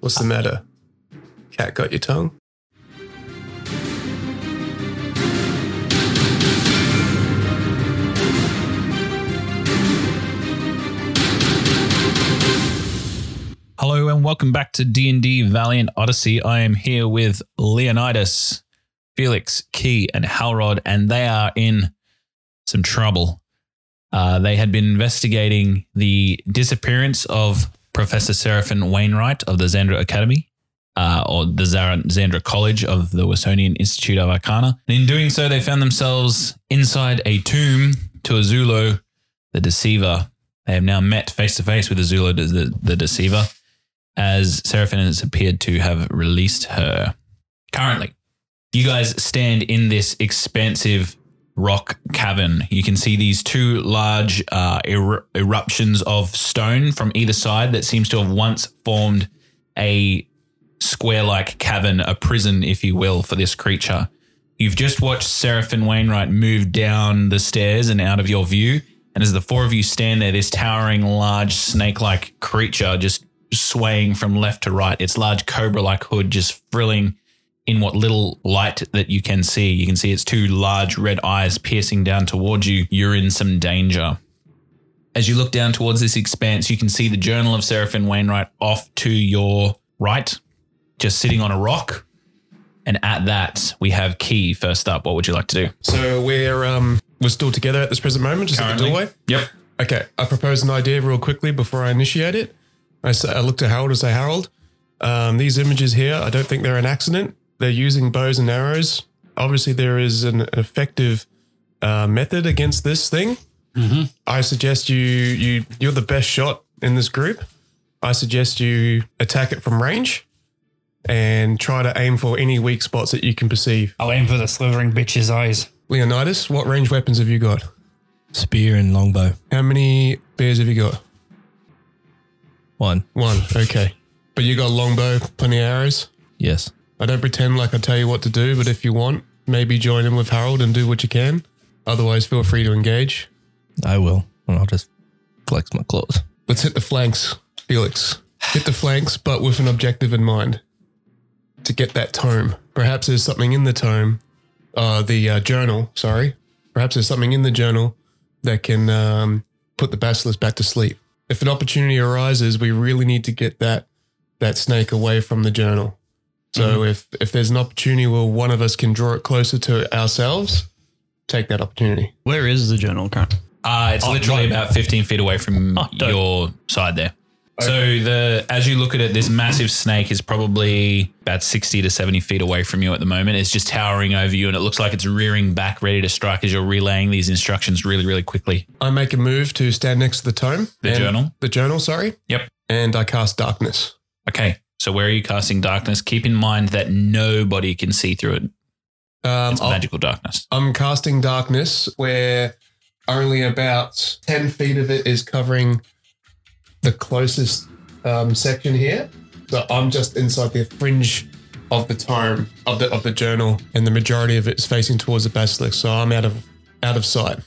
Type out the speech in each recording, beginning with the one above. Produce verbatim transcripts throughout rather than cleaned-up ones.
What's the matter? Cat got your tongue? Hello and welcome back to D and D Valiant Odyssey. I am here with Leonidas, Felix, Key, and Halrod, and they are in some trouble. Uh, they had been investigating the disappearance of Professor Seraphine Wainwright of the Zandra Academy, uh, or the Zandra College of the Wessonian Institute of Arcana. And in doing so, they found themselves inside a tomb to Azulu the Deceiver. They have now met face-to-face with Azulu the, the Deceiver, as Seraphine has appeared to have released her. Currently, you guys stand in this expansive rock cavern. You can see these two large uh, er- eruptions of stone from either side that seems to have once formed a square-like cavern, a prison, if you will, for this creature. You've just watched Seraphine Wainwright move down the stairs and out of your view, and as the four of you stand there, this towering, large, snake-like creature just swaying from left to right, its large cobra-like hood just frilling in what little light that you can see. You can see its two large red eyes piercing down towards you. You're in some danger. As you look down towards this expanse, you can see the journal of Seraphine Wainwright off to your right, just sitting on a rock. And at that, we have Key first up. What would you like to do? So we're um, we're still together at this present moment, just Currently. At the doorway? Yep. Okay, I propose an idea real quickly before I initiate it. I, say, I look to Harold and say, Harold, um, these images here, I don't think they're an accident. They're using bows and arrows. Obviously, there is an effective uh, method against this thing. Mm-hmm. I suggest you, you, you're the best shot in this group. I suggest you attack it from range and try to aim for any weak spots that you can perceive. I'll aim for the slithering bitch's eyes. Leonidas, what range weapons have you got? Spear and longbow. How many bears have you got? One. One, okay. But you got longbow, plenty of arrows? Yes. I don't pretend like I tell you what to do, but if you want, maybe join in with Harold and do what you can. Otherwise, feel free to engage. I will, and I'll just flex my claws. Let's hit the flanks, Felix. Hit the flanks, but with an objective in mind. To get that tome. Perhaps there's something in the tome, uh, the uh, journal, sorry. Perhaps there's something in the journal that can um, put the basilisk back to sleep. If an opportunity arises, we really need to get that that snake away from the journal. So mm-hmm. if, if there's an opportunity where one of us can draw it closer to ourselves, take that opportunity. Where is the journal currently? Uh, it's oh, literally no. about fifteen feet away from oh, your side there. Okay. So the as you look at it, this massive snake is probably about sixty to seventy feet away from you at the moment. It's just towering over you, and it looks like it's rearing back, ready to strike as you're relaying these instructions really, really quickly. I make a move to stand next to the tome. The journal? The journal, sorry. Yep. And I cast darkness. Okay. So where are you casting darkness? Keep in mind that nobody can see through it. Um, it's magical I'll, darkness. I'm casting darkness where only about ten feet of it is covering the closest um, section here. So I'm just inside the fringe of the tome, of the of the journal, and the majority of it is facing towards the basilisk. So I'm out of out of sight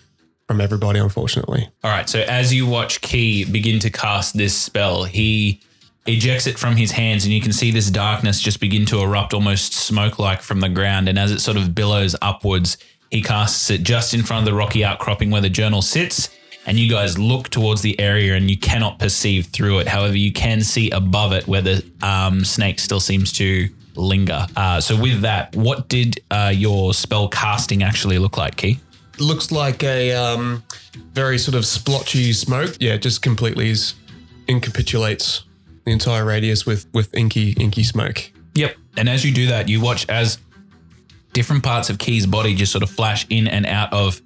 from everybody, unfortunately. All right. So as you watch Key begin to cast this spell, he ejects it from his hands, and you can see this darkness just begin to erupt almost smoke-like from the ground, and as it sort of billows upwards, he casts it just in front of the rocky outcropping where the journal sits, and you guys look towards the area and you cannot perceive through it. However, you can see above it where the um, snake still seems to linger. Uh, so with that, what did uh, your spell casting actually look like, Key? Looks like a um, very sort of splotchy smoke. Yeah, just completely incapitulates the entire radius with, with inky, inky smoke. Yep. And as you do that, you watch as different parts of Key's body just sort of flash in and out of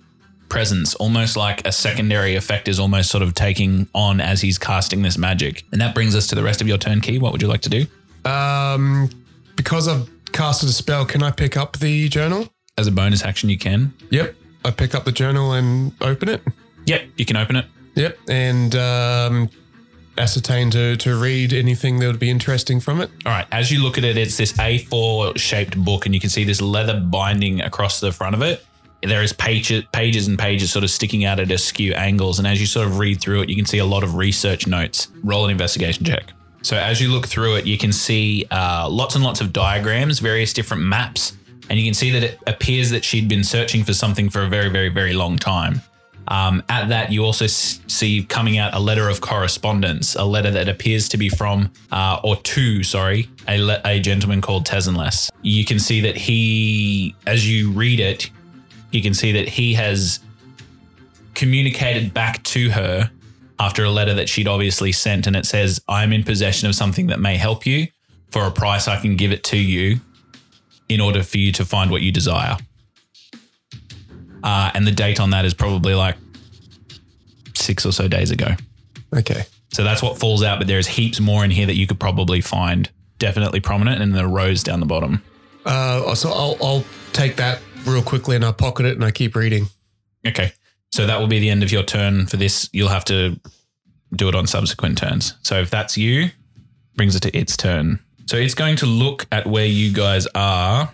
presence, almost like a secondary effect is almost sort of taking on as he's casting this magic. And that brings us to the rest of your turn, Key. What would you like to do? Um, because I've casted a spell, can I pick up the journal? As a bonus action, you can. Yep. I pick up the journal and open it. Yep. You can open it. Yep. And, um... ascertain to, to read anything that would be interesting from it. All right. As you look at it, it's this A four shaped book, and you can see this leather binding across the front of it. There is pages, pages and pages sort of sticking out at askew angles. And as you sort of read through it, you can see a lot of research notes. Roll an investigation check. So as you look through it, you can see uh, lots and lots of diagrams, various different maps, and you can see that it appears that she'd been searching for something for a very, very, very long time. Um, at that, you also see coming out a letter of correspondence, a letter that appears to be from, uh, or to, sorry, a, le- a gentleman called Tezenless. You can see that he, as you read it, you can see that he has communicated back to her after a letter that she'd obviously sent, and it says, "I'm in possession of something that may help you. For a price, I can give it to you in order for you to find what you desire." Uh, and the date on that is probably like six or so days ago. Okay. So that's what falls out, but there's heaps more in here that you could probably find definitely prominent, and the rows down the bottom. Uh, so I'll, I'll take that real quickly and I pocket it and I keep reading. Okay. So that will be the end of your turn for this. You'll have to do it on subsequent turns. So if that's you, brings it to its turn. So it's going to look at where you guys are.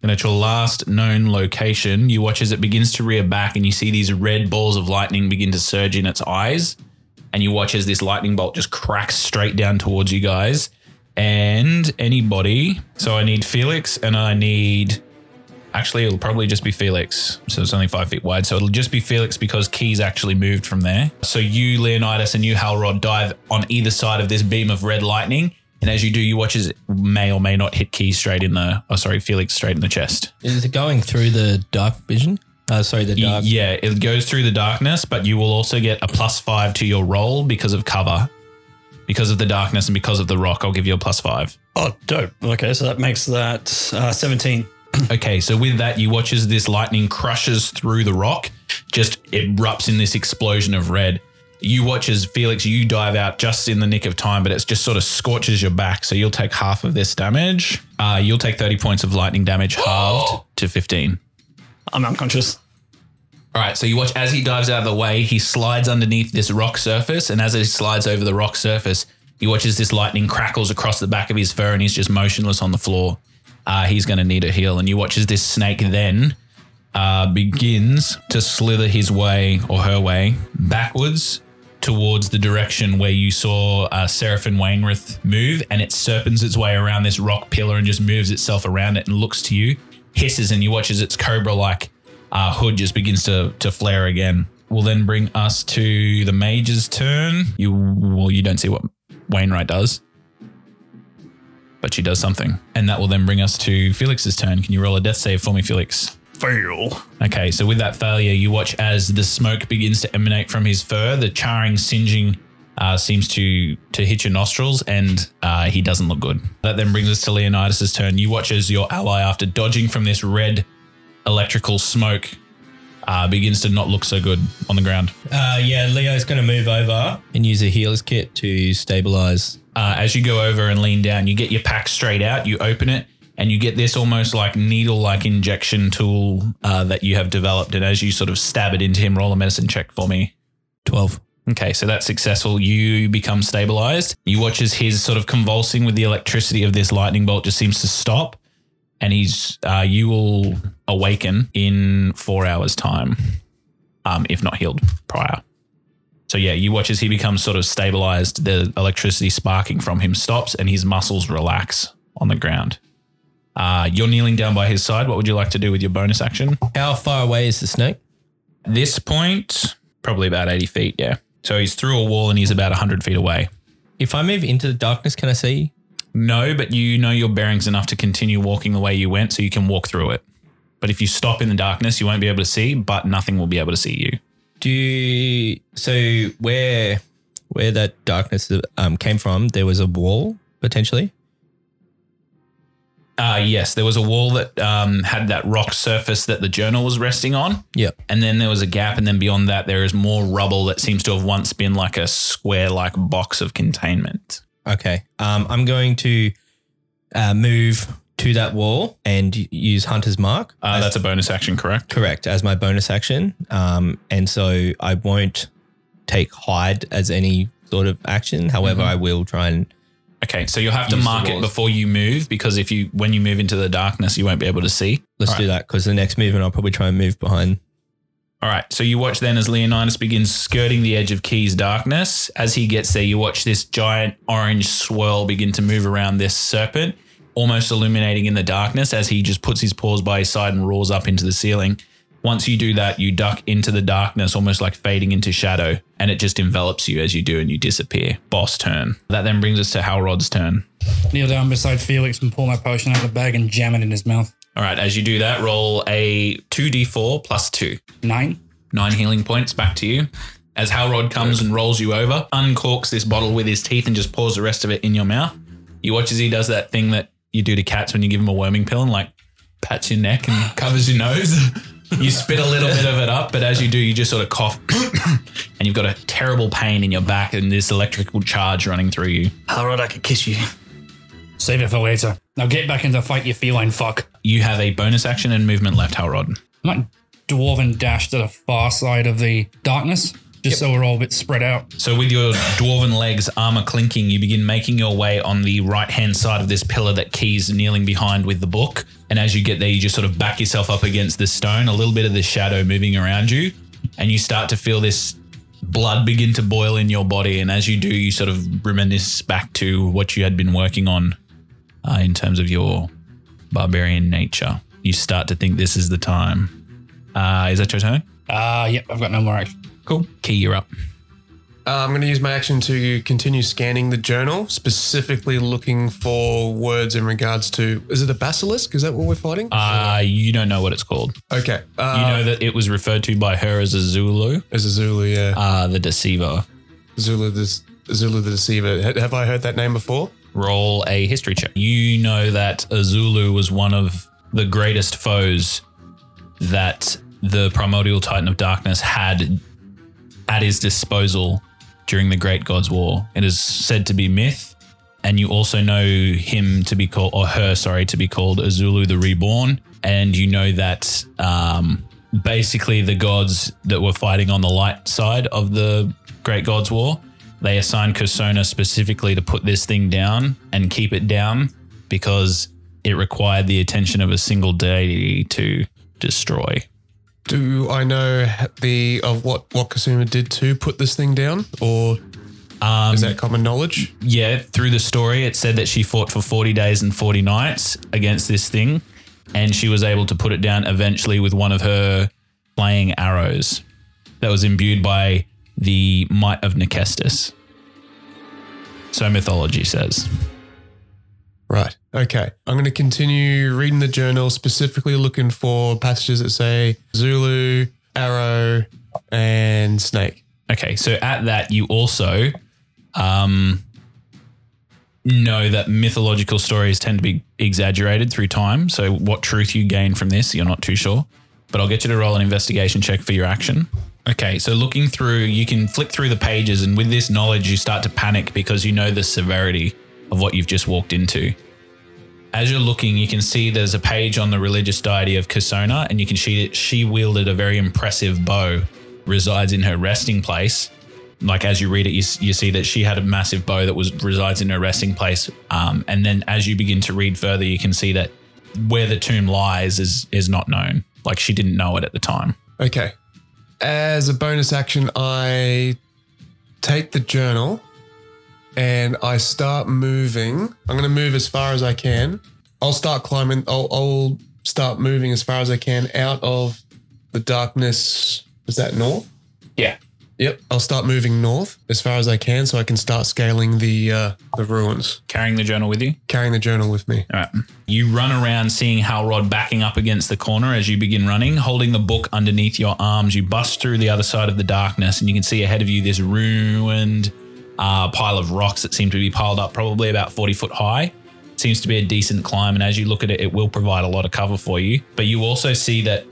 And at your last known location, you watch as it begins to rear back and you see these red balls of lightning begin to surge in its eyes. And you watch as this lightning bolt just cracks straight down towards you guys. And anybody. So I need Felix and I need... Actually, it'll probably just be Felix. So it's only five feet wide. So it'll just be Felix because Key's actually moved from there. So you, Leonidas, and you, Halrod, dive on either side of this beam of red lightning. And as you do, you watch as it may or may not hit Key straight in the, oh, sorry, Felix straight in the chest. Is it going through the dark vision? Uh, sorry, the dark. Yeah, it goes through the darkness, but you will also get a plus five to your roll because of cover, because of the darkness and because of the rock. I'll give you a plus five. Oh, dope. Okay, so that makes that uh, seventeen. Okay, so with that, you watch as this lightning crushes through the rock, just erupts in this explosion of red. You watch as Felix, you dive out just in the nick of time, but it just sort of scorches your back. So you'll take half of this damage. Uh, you'll take thirty points of lightning damage, halved to fifteen. I'm unconscious. All right. So you watch as he dives out of the way, he slides underneath this rock surface. And as he slides over the rock surface, he watches this lightning crackles across the back of his fur and he's just motionless on the floor. Uh, he's going to need a heal. And you watch as this snake then uh, begins to slither his way or her way backwards towards the direction where you saw uh, Seraphine Wainwright move, and it serpents its way around this rock pillar and just moves itself around it and looks to you, hisses, and you watch as its cobra-like uh, hood just begins to to flare again. We'll then bring us to the mage's turn. You Well, you don't see what Wainwright does, but she does something. And that will then bring us to Felix's turn. Can you roll a death save for me, Felix? Fail. Okay, so with that failure, you watch as the smoke begins to emanate from his fur. The charring, singeing uh, seems to to hit your nostrils, and uh, he doesn't look good. That then brings us to Leonidas' turn. You watch as your ally, after dodging from this red electrical smoke, uh, begins to not look so good on the ground. Uh, yeah, Leo's going to move over and use a healer's kit to stabilize. Uh, as you go over and lean down, you get your pack straight out, you open it, and you get this almost like needle-like injection tool uh, that you have developed. And as you sort of stab it into him, roll a medicine check for me. twelve. Okay, so that's successful. You become stabilized. You watch as his sort of convulsing with the electricity of this lightning bolt just seems to stop. And he's uh, you will awaken in four hours' time, um, if not healed prior. So, yeah, you watch as he becomes sort of stabilized. The electricity sparking from him stops and his muscles relax on the ground. Uh, you're kneeling down by his side. What would you like to do with your bonus action? How far away is the snake? At this point, probably about eighty feet, yeah. So he's through a wall and he's about one hundred feet away. If I move into the darkness, can I see? No, but you know your bearings enough to continue walking the way you went, so you can walk through it. But if you stop in the darkness, you won't be able to see, but nothing will be able to see you. Do you, so where where that darkness um, came from, there was a wall potentially? Uh, yes, there was a wall that um, had that rock surface that the journal was resting on. Yeah. And then there was a gap, and then beyond that there is more rubble that seems to have once been like a square-like box of containment. Okay. Um, I'm going to uh, move to that wall and use Hunter's Mark. Uh, that's a bonus action, correct? Correct, as my bonus action. Um, and so I won't take hide as any sort of action. However, mm-hmm. I will try and... Okay, so you'll have to mark it before you move, because if you when you move into the darkness, you won't be able to see. Let's do that, because the next movement, I'll probably try and move behind. All right, so you watch then as Leonidas begins skirting the edge of Key's darkness. As he gets there, you watch this giant orange swirl begin to move around this serpent, almost illuminating in the darkness as he just puts his paws by his side and roars up into the ceiling. Once you do that, you duck into the darkness, almost like fading into shadow, and it just envelops you as you do and you disappear. Boss turn. That then brings us to Halrod's turn. Kneel down beside Felix and pull my potion out of the bag and jam it in his mouth. All right, as you do that, roll a two d four plus two. Nine. Nine healing points back to you. As Halrod comes and rolls you over, uncorks this bottle with his teeth and just pours the rest of it in your mouth. You watch as he does that thing that you do to cats when you give them a worming pill and like pats your neck and covers your nose. You spit a little bit of it up, but as you do, you just sort of cough and you've got a terrible pain in your back and this electrical charge running through you. Halrod, I could kiss you. Save it for later. Now get back into fight, you feline fuck. You have a bonus action and movement left, Halrod. I might dwarf and dash to the far side of the darkness, just yep. So we're all a bit spread out. So with your dwarven legs, armor clinking, you begin making your way on the right-hand side of this pillar that Key's kneeling behind with the book. And as you get there, you just sort of back yourself up against the stone, a little bit of the shadow moving around you, and you start to feel this blood begin to boil in your body. And as you do, you sort of reminisce back to what you had been working on. Uh, in terms of your barbarian nature, you start to think this is the time. Uh, is that your turn? Uh, yep, I've got no more action. Cool. Key, you're up. Uh, I'm going to use my action to continue scanning the journal, specifically looking for words in regards to, is it a basilisk? Is that what we're fighting? Uh, you don't know what it's called. Okay. Uh, you know that it was referred to by her as a Zulu. As a Zulu, yeah. Uh, the Deceiver. Zulu the, Zulu the Deceiver. Have I heard that name before? Roll a history check. You know that Azulu was one of the greatest foes that the primordial Titan of Darkness had at his disposal during the Great God's War. It is said to be myth, and you also know him to be called, or her, sorry, to be called Azulu the Reborn, and you know that um, basically the gods that were fighting on the light side of the Great God's War, they assigned Kosona specifically to put this thing down and keep it down because it required the attention of a single deity to destroy. Do I know the of what, what Kosona did to put this thing down, or um, is that common knowledge? Yeah, through the story, it said that she fought for forty days and forty nights against this thing, and she was able to put it down eventually with one of her flaying arrows that was imbued by the might of Nykestis. So mythology says. Right. Okay. I'm going to continue reading the journal, specifically looking for passages that say Zulu, arrow, and snake. Okay. So at that, you also um, know that mythological stories tend to be exaggerated through time. So what truth you gain from this, you're not too sure. But I'll get you to roll an investigation check for your action. Okay, so looking through, you can flick through the pages, and with this knowledge, you start to panic because you know the severity of what you've just walked into. As you're looking, you can see there's a page on the religious deity of Kosona, and you can see that she wielded a very impressive bow, resides in her resting place. Like as you read it, you, you see that she had a massive bow that was resides in her resting place. Um, and then as you begin to read further, you can see that where the tomb lies is is not known. Like she didn't know it at the time. Okay. As a bonus action, I take the journal and I start moving. I'm going to move as far as I can. I'll start climbing. I'll, I'll start moving as far as I can out of the darkness. Is that north? Yeah. Yep. I'll start moving north as far as I can so I can start scaling the uh, the ruins. Carrying the journal with you? Carrying the journal with me. All right. You run around seeing Halrod backing up against the corner as you begin running, holding the book underneath your arms. You bust through the other side of the darkness and you can see ahead of you this ruined uh, pile of rocks that seem to be piled up probably about forty foot high. It seems to be a decent climb, and as you look at it, it will provide a lot of cover for you. But you also see that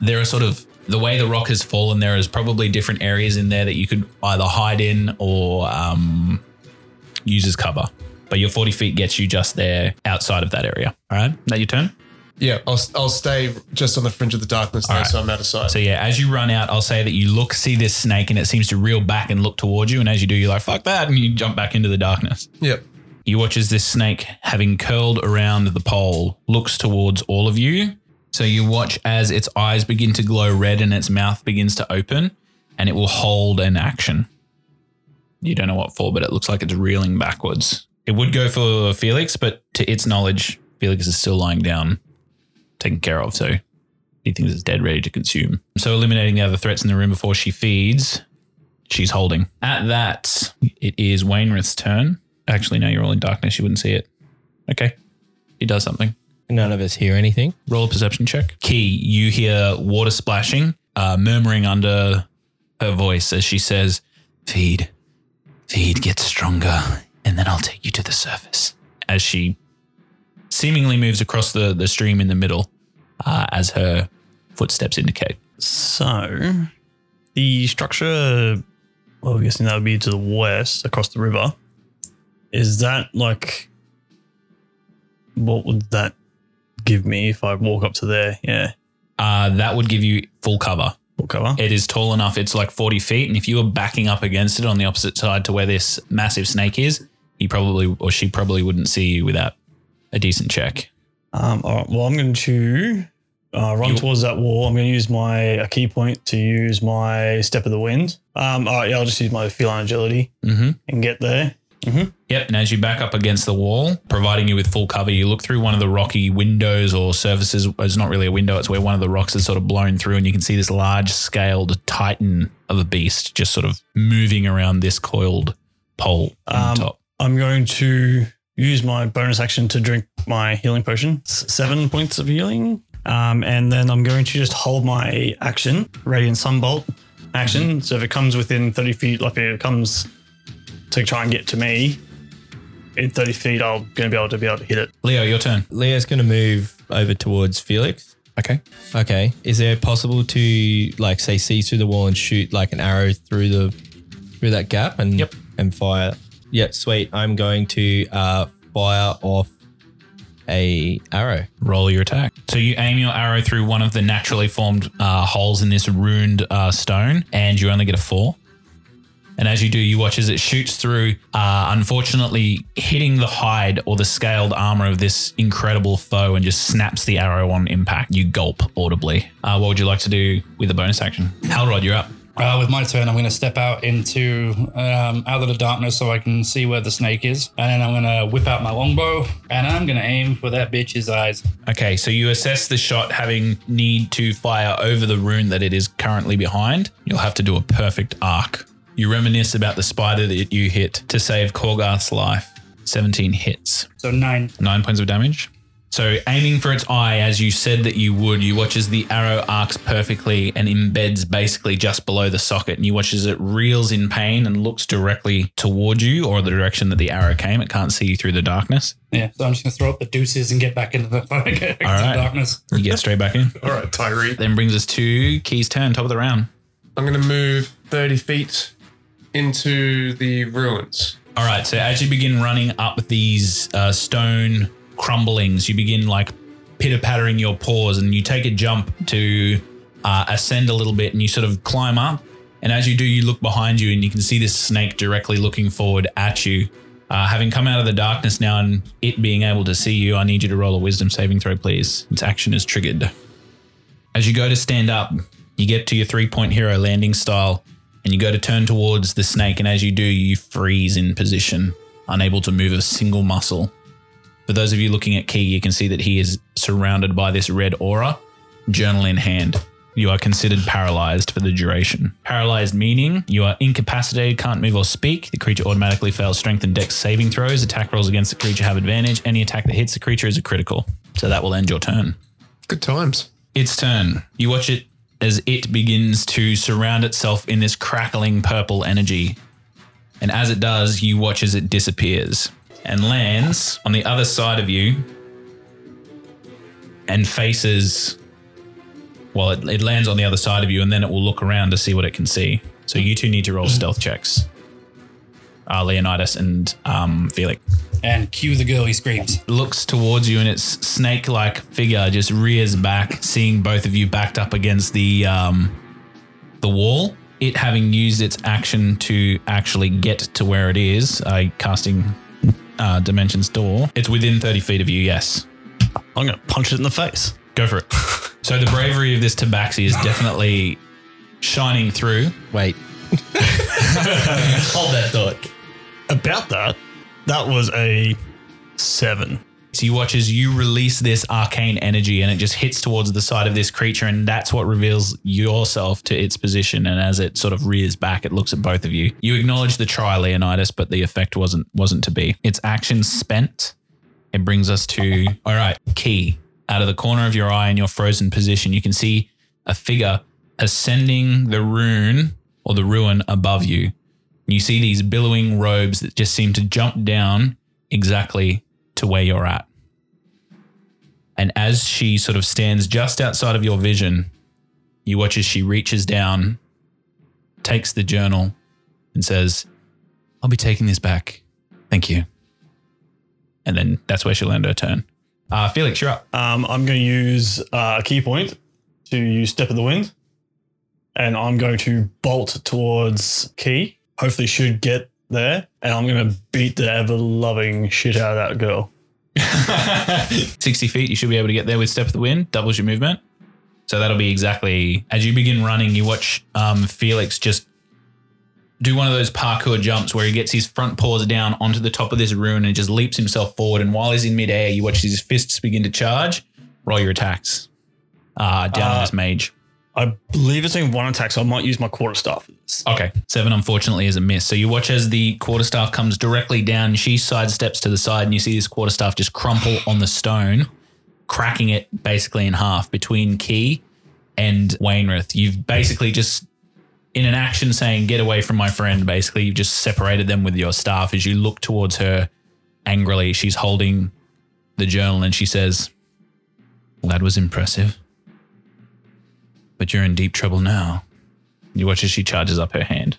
there are sort of the way the rock has fallen, there is probably different areas in there that you could either hide in or um, use as cover. But your forty feet gets you just there outside of that area. All right, is that your turn? Yeah, I'll, I'll stay just on the fringe of the darkness there, right. So I'm out of sight. So yeah, as you run out, I'll say that you look, see this snake, and it seems to reel back and look towards you. And as you do, you're like, fuck that, and you jump back into the darkness. Yep. You watch as this snake, having curled around the pole, looks towards all of you. So you watch as its eyes begin to glow red and its mouth begins to open, and it will hold an action. You don't know what for, but it looks like it's reeling backwards. It would go for Felix, but to its knowledge, Felix is still lying down, taken care of, so he thinks it's dead, ready to consume. So eliminating the other threats in the room before she feeds, she's holding. At that, it is Wainwright's turn. Actually, no, you're all in darkness. You wouldn't see it. Okay. He does something. None of us hear anything. Roll a perception check. Key, you hear water splashing, uh, murmuring under her voice as she says, feed, feed, get stronger, and then I'll take you to the surface. As she seemingly moves across the, the stream in the middle uh, as her footsteps indicate. So the structure, well, I'm guessing that would be to the west across the river. Is that like, what would that give me if I walk up to there? Yeah. Uh, that would give you full cover. Full cover? It is tall enough. It's like forty feet. And if you were backing up against it on the opposite side to where this massive snake is, he probably or she probably wouldn't see you without a decent check. Um, all right. Well, I'm going to uh, run you, towards that wall. I'm going to use my a key point to use my step of the wind. Um, all right. Yeah, I'll just use my feline agility mm-hmm. and get there. Mm-hmm. Yep, and as you back up against the wall, providing you with full cover, you look through one of the rocky windows or surfaces. It's not really a window, it's where one of the rocks is sort of blown through, and you can see this large-scaled titan of a beast just sort of moving around this coiled pole on um, top. I'm going to use my bonus action to drink my healing potion, seven points of healing, um, and then I'm going to just hold my action, Radiant Sunbolt action, mm-hmm. so if it comes within thirty feet, like it comes... to try and get to me in thirty feet, I'm going to be able to be able to hit it. Leo, your turn. Leo's going to move over towards Felix. Okay. Okay. Is it possible to, like, say, see through the wall and shoot like an arrow through the through that gap and yep. and fire? Yep. Sweet. I'm going to uh, fire off a arrow. Roll your attack. So you aim your arrow through one of the naturally formed uh, holes in this ruined uh, stone, and you only get a four. And as you do, you watch as it shoots through, uh, unfortunately hitting the hide or the scaled armor of this incredible foe and just snaps the arrow on impact. You gulp audibly. Uh, what would you like to do with a bonus action? Halrod, you're up. Uh, with my turn, I'm going to step out into um, out of the darkness so I can see where the snake is. And then I'm going to whip out my longbow and I'm going to aim for that bitch's eyes. Okay, so you assess the shot having need to fire over the rune that it is currently behind. You'll have to do a perfect arc. You reminisce about the spider that you hit to save Korgath's life. seventeen hits. So nine. Nine points of damage. So aiming for its eye, as you said that you would, you watch as the arrow arcs perfectly and embeds basically just below the socket. And you watch as it reels in pain and looks directly toward you or the direction that the arrow came. It can't see you through the darkness. Yeah, so I'm just going to throw up the deuces and get back into the, get into the darkness. You get straight back in. All right, Tyree. Then brings us to Key's turn, top of the round. I'm going to move thirty feet. Into the ruins. All right, so as you begin running up these uh, stone crumblings, you begin like pitter-pattering your paws and you take a jump to uh, ascend a little bit and you sort of climb up. And as you do, you look behind you and you can see this snake directly looking forward at you. Uh, having come out of the darkness now and it being able to see you, I need you to roll a wisdom saving throw, please. Its action is triggered. As you go to stand up, you get to your three-point hero landing style. And you go to turn towards the snake, and as you do, you freeze in position, unable to move a single muscle. For those of you looking at Key, you can see that he is surrounded by this red aura, journal in hand. You are considered paralyzed for the duration. Paralyzed meaning you are incapacitated, can't move or speak. The creature automatically fails strength and dex saving throws. Attack rolls against the creature have advantage. Any attack that hits the creature is a critical. So that will end your turn. Good times. Its turn. You watch it as it begins to surround itself in this crackling purple energy. And as it does, you watch as it disappears and lands on the other side of you and faces, well, it, it lands on the other side of you and then it will look around to see what it can see. So you two need to roll stealth checks. Uh, Leonidas and um, Felix. And cue the girl, he screams. It looks towards you and its snake-like figure just rears back, seeing both of you backed up against the um, the wall. It having used its action to actually get to where it is, uh, casting uh, Dimension's Door. It's within thirty feet of you, yes. I'm going to punch it in the face. Go for it. So the bravery of this tabaxi is definitely shining through. Wait. Hold that thought. About that, that was a seven. So you watch as you release this arcane energy and it just hits towards the side of this creature, and that's what reveals yourself to its position. And as it sort of rears back, it looks at both of you. You acknowledge the try, Leonidas, but the effect wasn't wasn't to be. Its action spent. It brings us to, all right, Key. Out of the corner of your eye in your frozen position, you can see a figure ascending the rune or the ruin above you. You see these billowing robes that just seem to jump down exactly to where you're at. And as she sort of stands just outside of your vision, you watch as she reaches down, takes the journal and says, I'll be taking this back. Thank you. And then that's where she'll end her turn. Uh, Felix, you're up. Um, I'm going to use uh, a key point to use Step of the Wind. And I'm going to bolt towards Key. Hopefully she'd get there. And I'm going to beat the ever-loving shit out of that girl. sixty feet, you should be able to get there with Step of the Wind. Doubles your movement. So that'll be exactly... As you begin running, you watch um, Felix just do one of those parkour jumps where he gets his front paws down onto the top of this rune and just leaps himself forward. And while he's in midair, you watch his fists begin to charge. Roll your attacks uh, down uh, on this mage. I believe it's in one attack, so I might use my quarterstaff. Okay. Seven, unfortunately, is a miss. So you watch as the quarterstaff comes directly down. She sidesteps to the side and you see this quarterstaff just crumple on the stone, cracking it basically in half between Key and Wainwright. You've basically just... in an action saying, get away from my friend, basically, you've just separated them with your staff. As you look towards her angrily, she's holding the journal and she says, well, that was impressive, but you're in deep trouble now. You watch as she charges up her hand.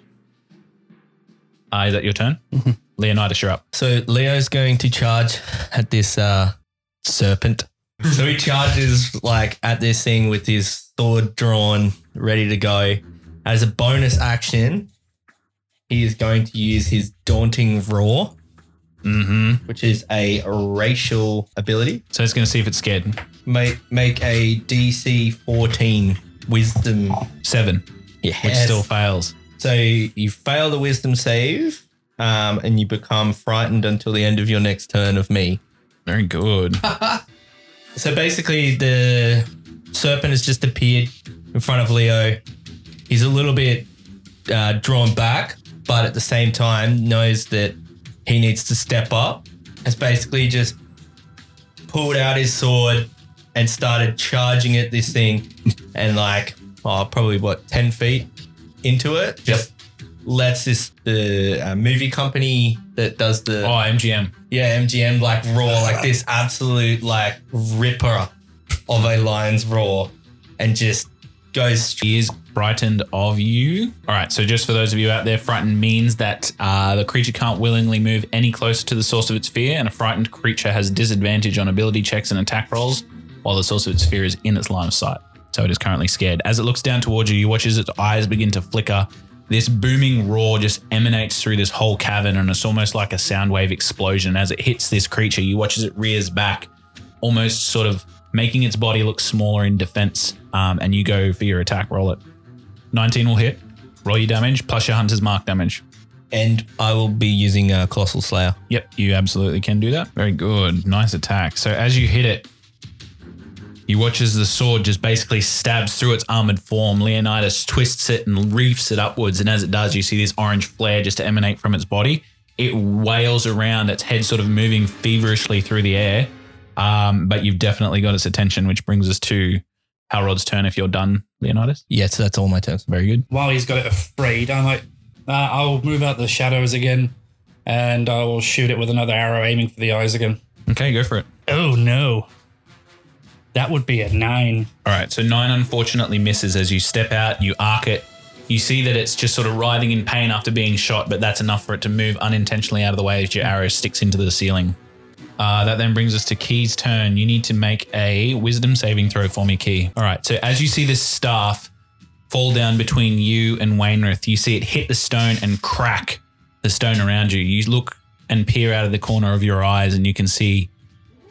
Uh, is that your turn? Mm-hmm. Leonidas, you're up. So Leo's going to charge at this uh, serpent. So he charges like at this thing with his sword drawn, ready to go. As a bonus action, he is going to use his Daunting Roar, mm-hmm. which is a racial ability. So it's going to see if it's scared. Make make a D C fourteen Wisdom seven, yes. Which still fails. So you fail the Wisdom save, um, and you become frightened until the end of your next turn of me. Very good. So basically, the serpent has just appeared in front of Leo. He's a little bit uh, drawn back, but at the same time knows that he needs to step up. Has basically just pulled out his sword and started charging at this thing and like, oh, probably what, ten feet into it. Just yep. lets this the uh, movie company that does the... Oh, M G M. Yeah, M G M like roar, like this absolute like ripper of a lion's roar and just goes... He is frightened of you. All right, so just for those of you out there, frightened means that uh, the creature can't willingly move any closer to the source of its fear, and a frightened creature has disadvantage on ability checks and attack rolls while the source of its fear is in its line of sight. So it is currently scared. As it looks down towards you, you watch as its eyes begin to flicker. This booming roar just emanates through this whole cavern, and it's almost like a sound wave explosion. As it hits this creature, you watch as it rears back, almost sort of making its body look smaller in defense, um, and you go for your attack, roll it. nineteen will hit. Roll your damage plus your Hunter's Mark damage. And I will be using a Colossal Slayer. Yep, you absolutely can do that. Very good. Nice attack. So as you hit it, you watch as the sword just basically stabs through its armored form. Leonidas twists it and reefs it upwards. And as it does, you see this orange flare just to emanate from its body. It wails around, its head sort of moving feverishly through the air. Um, but you've definitely got its attention, which brings us to Halrod's turn if you're done, Leonidas. Yeah, so that's all my turns. Very good. While he's got it afraid, I'm like, uh, I'll move out the shadows again and I will shoot it with another arrow aiming for the eyes again. Okay, go for it. Oh, no. That would be a nine. All right, so nine unfortunately misses as you step out, you arc it. You see that it's just sort of writhing in pain after being shot, but that's enough for it to move unintentionally out of the way as your arrow sticks into the ceiling. Uh, that then brings us to Key's turn. You need to make a wisdom saving throw for me, Key. All right, so as you see this staff fall down between you and Wainwright, you see it hit the stone and crack the stone around you. You look and peer out of the corner of your eyes and you can see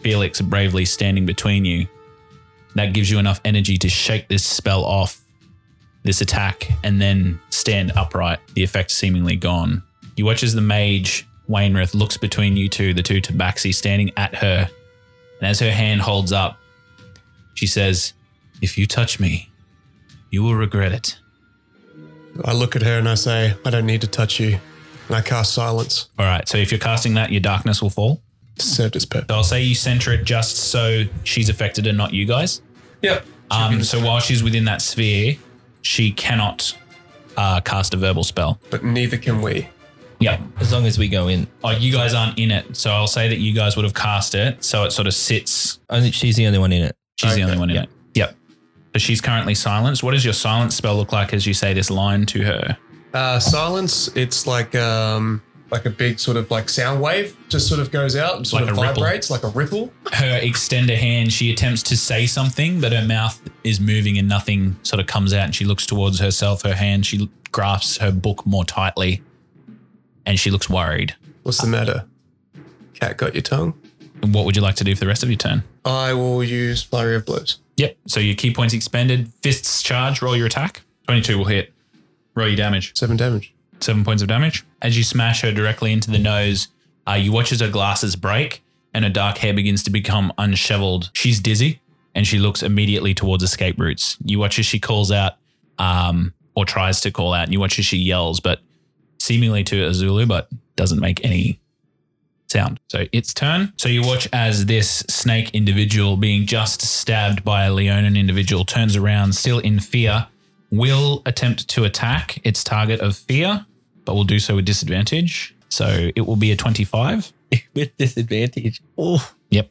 Felix bravely standing between you. That gives you enough energy to shake this spell off, this attack, and then stand upright, the effect seemingly gone. You watch as the mage, Wainwright, looks between you two, the two tabaxi standing at her, and as her hand holds up, she says, "If you touch me, you will regret it." I look at her and I say, "I don't need to touch you." And I cast silence. All right, so if you're casting that, your darkness will fall. Served its purpose. So I'll say you center it just so she's affected and not you guys. Yep. Um, so while she's within that sphere, she cannot uh, cast a verbal spell. But neither can we. Yep. As long as we go in. Oh, you guys aren't in it. So I'll say that you guys would have cast it. So it sort of sits. Only, she's the only one in it. She's okay. the only one in yep. it. Yep. So she's currently silenced. What does your silence spell look like as you say this line to her? Uh, silence, it's like um, like a big sort of like sound wave just sort of goes out and sort like of vibrates ripple. Like a ripple. Her extend her hand. She attempts to say something, but her mouth is moving and nothing sort of comes out, and she looks towards herself, her hand. She grasps her book more tightly and she looks worried. What's the matter? Cat got your tongue? And what would you like to do for the rest of your turn? I will use Flurry of Blows. Yep. So your key points expended, fists charge, roll your attack. twenty-two will hit. Roll your damage. Seven damage. Seven points of damage. As you smash her directly into the nose, uh, you watch as her glasses break and her dark hair begins to become unsheveled. She's dizzy and she looks immediately towards escape routes. You watch as she calls out um, or tries to call out, and you watch as she yells, but seemingly to Azulu, but doesn't make any sound. So it's turn. So you watch as this snake individual being just stabbed by a Leonin individual turns around, still in fear, will attempt to attack its target of fear, but will do so with disadvantage. So it will be a twenty-five. With disadvantage. Oh. Yep.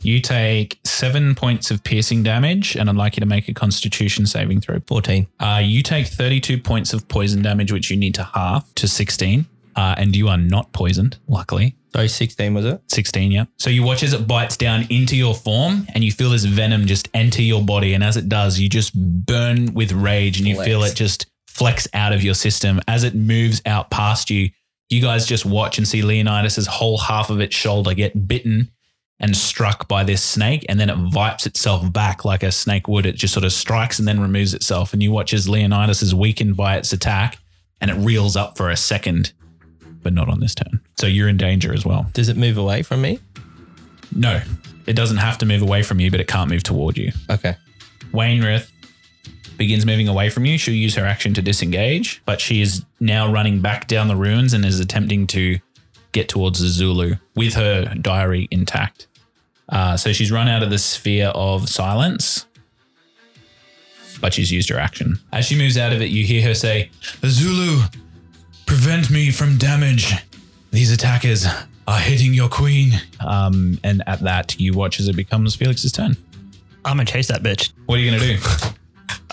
You take seven points of piercing damage, and I'd like you to make a constitution saving throw. fourteen. Uh, you take thirty-two points of poison damage, which you need to half to sixteen. Uh, and you are not poisoned, luckily. So sixteen, was it? sixteen, yeah. So you watch as it bites down into your form and you feel this venom just enter your body. And as it does, you just burn with rage and you flex. Feel it just flex out of your system. As it moves out past you, you guys just watch and see Leonidas's whole half of its shoulder get bitten and struck by this snake. And then it vipes itself back like a snake would. It just sort of strikes and then removes itself. And you watch as Leonidas is weakened by its attack and it reels up for a second, but not on this turn. So you're in danger as well. Does it move away from me? No, it doesn't have to move away from you, but it can't move toward you. Okay. Wainwright begins moving away from you. She'll use her action to disengage, but she is now running back down the ruins and is attempting to get towards the Zulu with her diary intact. Uh, so she's run out of the sphere of silence, but she's used her action. As she moves out of it, you hear her say, "Zulu, prevent me from damage. These attackers are hitting your queen." Um, and at that, you watch as it becomes Felix's turn. I'm going to chase that bitch. What are you going to do?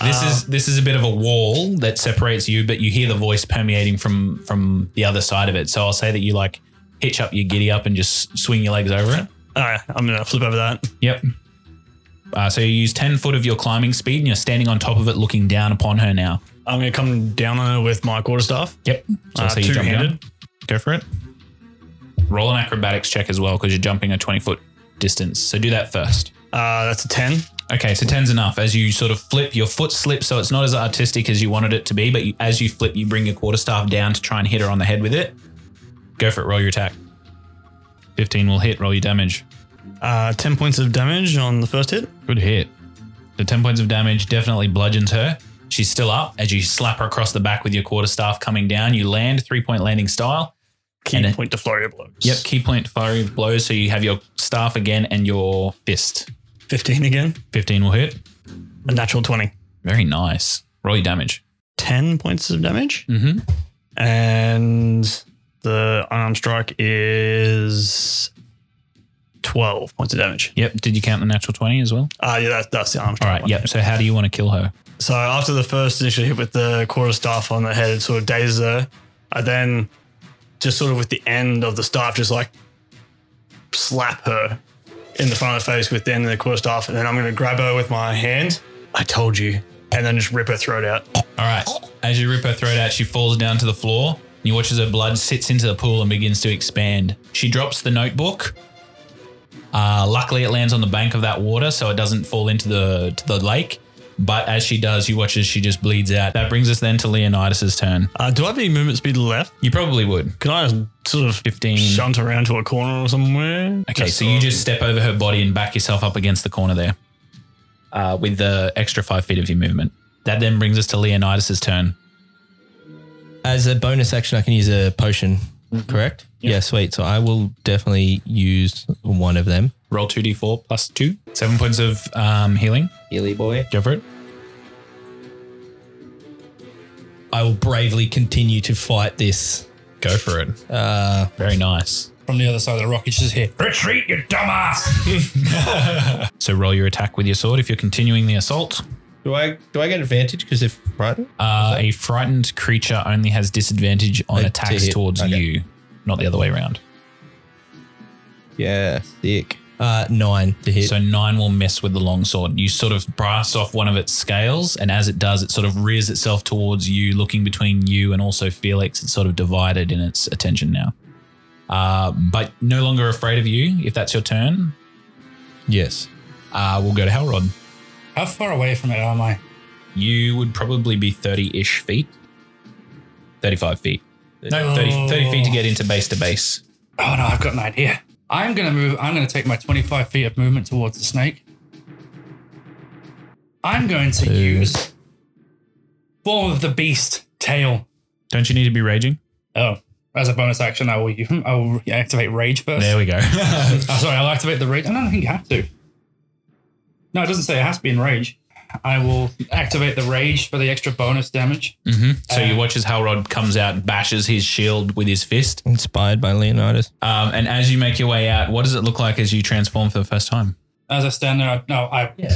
this uh, is this is a bit of a wall that separates you, but you hear the voice permeating from, from the other side of it. So I'll say that you like hitch up your giddy up and just swing your legs over it. All right, I'm going to flip over that. Yep. Uh, so you use ten foot of your climbing speed and you're standing on top of it looking down upon her now. I'm going to come down on her with my quarterstaff. Yep. So uh, two-handed. Go for it. Roll an acrobatics check as well because you're jumping a twenty-foot distance. So do that first. Uh, that's a ten. Okay, so ten's enough. As you sort of flip, your foot slips, so it's not as artistic as you wanted it to be, but you, as you flip, you bring your quarterstaff down to try and hit her on the head with it. Go for it. Roll your attack. fifteen will hit. Roll your damage. Uh, ten points of damage on the first hit. Good hit. The ten points of damage definitely bludgeons her. She's still up. As you slap her across the back with your quarterstaff coming down, you land three-point landing style. Key and point it, to flurry of blows. Yep, key point to flurry of blows. So you have your staff again and your fist. fifteen again. fifteen will hit. A natural twenty. Very nice. Roll your damage. ten points of damage. Mm-hmm. And the unarmed strike is twelve points of damage. Yep. Did you count the natural twenty as well? Uh, yeah, that, that's the unarmed strike. All right, yep. So how do you want to kill her? So after the first initial hit with the quarterstaff on the head, it sort of dazes her. I then just sort of with the end of the staff, just like slap her in the front of the face with the end of the quarterstaff. And then I'm going to grab her with my hand. I told you. And then just rip her throat out. All right. As you rip her throat out, she falls down to the floor. And you watch as her blood sits into the pool and begins to expand. She drops the notebook Uh, luckily, it lands on the bank of that water, so it doesn't fall into the to the lake. But as she does, you watch as she just bleeds out. That brings us then to Leonidas's turn. Uh, do I have any movement speed to the left? You probably would. Can I sort of fifteen shunt around to a corner or somewhere? Okay, just so you just step over her body and back yourself up against the corner there uh, with the extra five feet of your movement. That then brings us to Leonidas's turn. As a bonus action, I can use a potion, mm-hmm. correct? Yep. Yeah, sweet. So I will definitely use one of them. Roll two d four plus two. Seven points of um, healing. Healy boy. Go for it. I will bravely continue to fight this. Go for it. Uh, Very nice. From the other side of the rock, it's just here. Retreat, you dumbass! So roll your attack with your sword if you're continuing the assault. Do I do I get advantage because they're frightened? Uh, a frightened creature only has disadvantage on like attacks to towards okay. you, not the other way around. Yeah, sick. Uh, nine to hit. So nine will mess with the longsword. You sort of brass off one of its scales, and as it does, it sort of rears itself towards you, looking between you and also Felix. It's sort of divided in its attention now. Uh, but no longer afraid of you, if that's your turn. Yes. Uh, we'll go to Halrod. How far away from it am I? You would probably be thirty-ish feet. thirty-five feet. No, oh. thirty, thirty feet to get into base to base. Oh, no, I've got an idea. I'm going to move. I'm going to take my twenty-five feet of movement towards the snake. I'm going to use Form of the Beast Tail. Don't you need to be raging? Oh, as a bonus action, I will I will activate Rage first. There we go. oh, sorry, I'll activate the Rage. I don't think you have to. No, it doesn't say it has to be in Rage. I will activate the Rage for the extra bonus damage. Mm-hmm. So um, you watch as Halrod comes out and bashes his shield with his fist. Inspired by Leonidas. Um, and as you make your way out, what does it look like as you transform for the first time? As I stand there, I, no, I, yeah.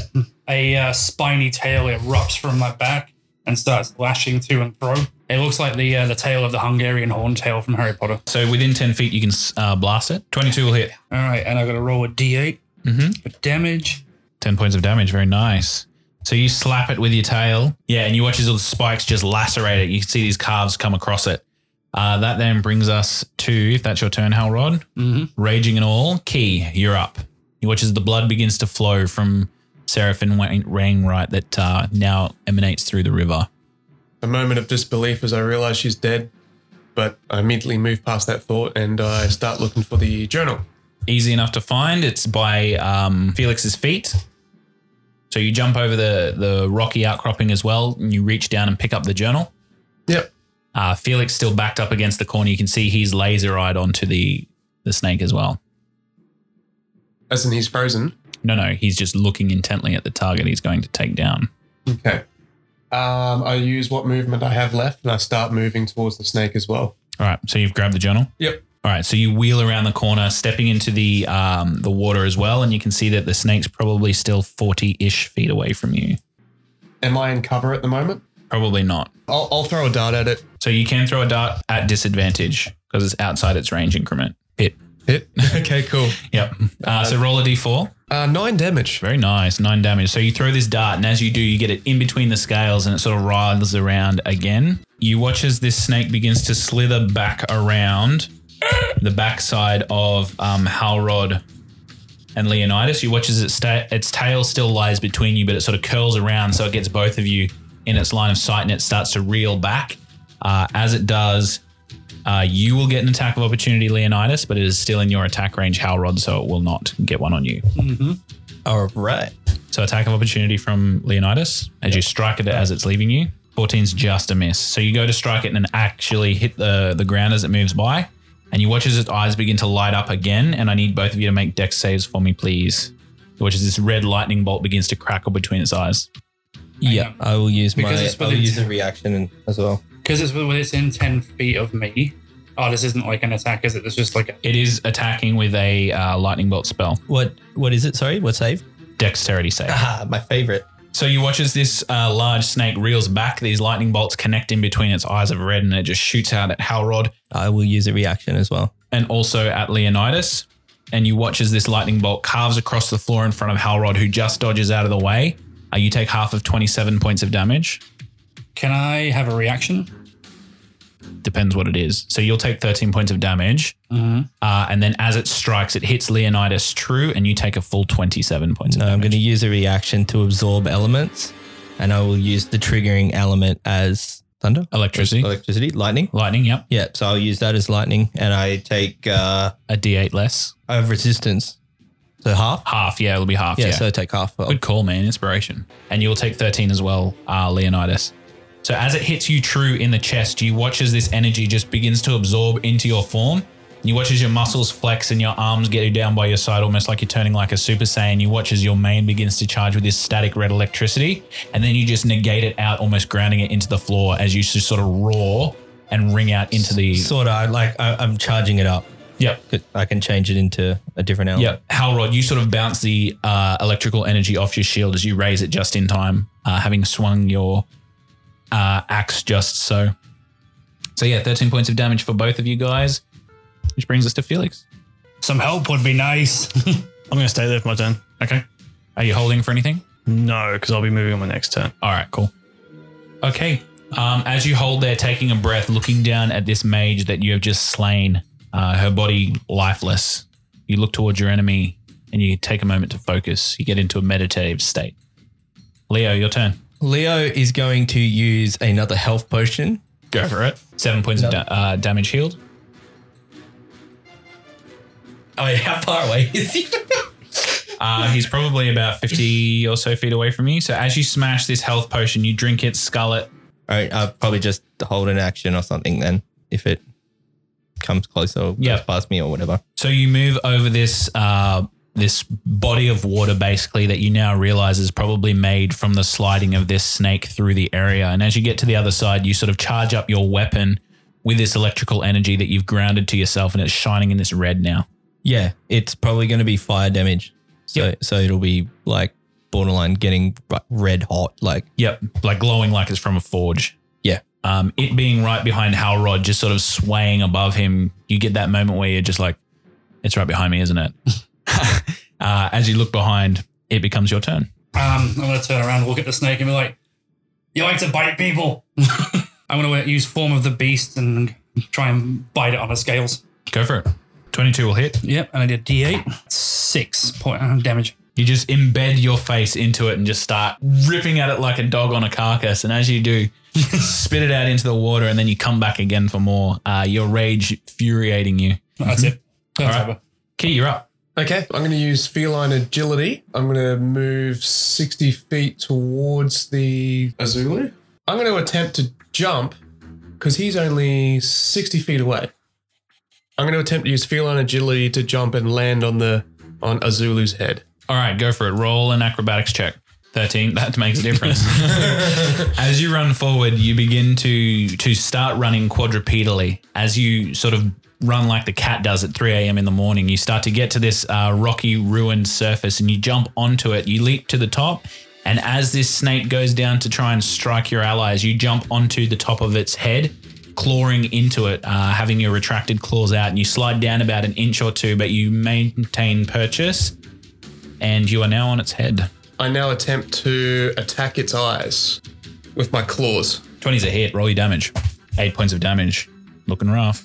a uh, spiny tail erupts from my back and starts lashing to and fro. It looks like the uh, the tail of the Hungarian horntail from Harry Potter. So within ten feet, you can uh, blast it. twenty-two will hit. All right, and I've got to roll a d eight mm-hmm. for damage. ten points of damage, very nice. So you slap it with your tail. Yeah, and you watch as all the spikes just lacerate it. You can see these calves come across it. Uh, that then brings us to, if that's your turn, Halrod, mm-hmm. raging and all, Key, you're up. You watch as the blood begins to flow from Seraphine Wainwright that uh, now emanates through the river. A moment of disbelief as I realise she's dead, but I immediately move past that thought and I start looking for the journal. Easy enough to find. It's by um, Felix's feet. So you jump over the, the rocky outcropping as well, and you reach down and pick up the journal. Yep. Uh, Felix still backed up against the corner. You can see he's laser-eyed onto the, the snake as well. As in he's frozen? No, no. He's just looking intently at the target he's going to take down. Okay. Um, I use what movement I have left, and I start moving towards the snake as well. All right. So you've grabbed the journal? Yep. All right, so you wheel around the corner, stepping into the um, the water as well, and you can see that the snake's probably still forty-ish feet away from you. Am I in cover at the moment? Probably not. I'll, I'll throw a dart at it. So you can throw a dart at disadvantage because it's outside its range increment. Hit. Hit. Okay, cool. Yep. Uh, so roll a d four. Uh, nine damage. Very nice, nine damage. So you throw this dart, and as you do, you get it in between the scales, and it sort of writhes around again. You watch as this snake begins to slither back around the backside of um, Halrod and Leonidas. You watch as it sta- its tail still lies between you, but it sort of curls around so it gets both of you in its line of sight, and it starts to reel back. Uh, as it does, uh, you will get an attack of opportunity, Leonidas, but it is still in your attack range, Halrod, so it will not get one on you. Mm-hmm. All right. So attack of opportunity from Leonidas as yep. you strike at it as it's leaving you. fourteen's just a miss. So you go to strike it and actually hit the, the ground as it moves by. And you watch as its eyes begin to light up again, and I need both of you to make dex saves for me, please. You watch as this red lightning bolt begins to crackle between its eyes. Yeah, I will use because my it's I'll use a reaction as well. Because it's within ten feet of me. Oh, this isn't like an attack, is it? It's just like a- It is attacking with a uh, lightning bolt spell. What? What is it? Sorry, what save? Dexterity save. Ah, my favorite. So you watch as this uh, large snake reels back. These lightning bolts connect in between its eyes of red, and it just shoots out at Halrod. I will use a reaction as well. And also at Leonidas. And you watch as this lightning bolt carves across the floor in front of Halrod, who just dodges out of the way. Uh, you take half of twenty-seven points of damage. Can I have a reaction? depends what it is. So you'll take thirteen points of damage. Mm-hmm. Uh, and then as it strikes, it hits Leonidas true and you take a full twenty-seven points of no, damage. I'm going to use a reaction to absorb elements and I will use the triggering element as thunder. Electricity. Electricity. Lightning. Lightning, yep. Yeah, so I'll use that as lightning and I take... Uh, a D eight less. I have resistance. So half? Half, yeah, it'll be half. Yeah, yeah. So I take half. Well. Good call, man. Inspiration. And you'll take thirteen as well, uh, Leonidas. So as it hits you true in the chest, you watch as this energy just begins to absorb into your form. You watch as your muscles flex and your arms get you down by your side, almost like you're turning like a Super Saiyan. You watch as your mane begins to charge with this static red electricity. And then you just negate it out, almost grounding it into the floor as you just sort of roar and ring out into the... Sort of, like I, I'm charging it up. Yep. I can change it into a different element. Yep. Halrod, you sort of bounce the uh, electrical energy off your shield as you raise it just in time, uh, having swung your uh, axe just so. So, yeah, thirteen points of damage for both of you guys, which brings us to Felix. Some help would be nice. I'm going to stay there for my turn. Okay. Are you holding for anything? No, because I'll be moving on my next turn. All right, cool. Okay. Um, as you hold there, taking a breath, looking down at this mage that you have just slain, Uh, her body lifeless. You look towards your enemy and you take a moment to focus. You get into a meditative state. Leo, your turn. Leo is going to use another health potion. Go for it. Seven points another. of da- uh, damage healed. Oh, yeah, how far away is he? uh, he's probably about fifty or so feet away from you. So as you smash this health potion, you drink it, scull it. All right, I'll probably just hold an action or something then if it... comes close or yep. goes past me or whatever. So you move over this uh, this body of water basically that you now realize is probably made from the sliding of this snake through the area. And as you get to the other side, you sort of charge up your weapon with this electrical energy that you've grounded to yourself and it's shining in this red now. Yeah, it's probably going to be fire damage. So yep. so it'll be like borderline getting red hot. like Yep, like glowing like it's from a forge. Yeah. Um, it being right behind Halrod, just sort of swaying above him, you get that moment where you're just like, it's right behind me, isn't it? uh, as you look behind, it becomes your turn. Um, I'm going to turn around and look at the snake and be like, you like to bite people. I'm going to use Form of the Beast and try and bite it on the scales. Go for it. twenty-two will hit. Yep, and I did D eight. Six point uh, damage. You just embed your face into it and just start ripping at it like a dog on a carcass. And as you do, spit it out into the water and then you come back again for more. Uh, your rage furiating you. That's mm-hmm. it. That's all right. Key, you're up. Okay. I'm going to use feline agility. I'm going to move sixty feet towards the Azulu. I'm going to attempt to jump because he's only sixty feet away. I'm going to attempt to use feline agility to jump and land on the on Azulu's head. All right, go for it. Roll an acrobatics check. thirteen, that makes a difference. As you run forward, you begin to to start running quadrupedally. As you sort of run like the cat does at three a.m. in the morning, you start to get to this uh, rocky, ruined surface and you jump onto it. You leap to the top, and as this snake goes down to try and strike your allies, you jump onto the top of its head, clawing into it, uh, having your retracted claws out, and you slide down about an inch or two, but you maintain purchase. And you are now on its head. I now attempt to attack its eyes with my claws. twenty's a hit. Roll your damage. Eight points of damage. Looking rough.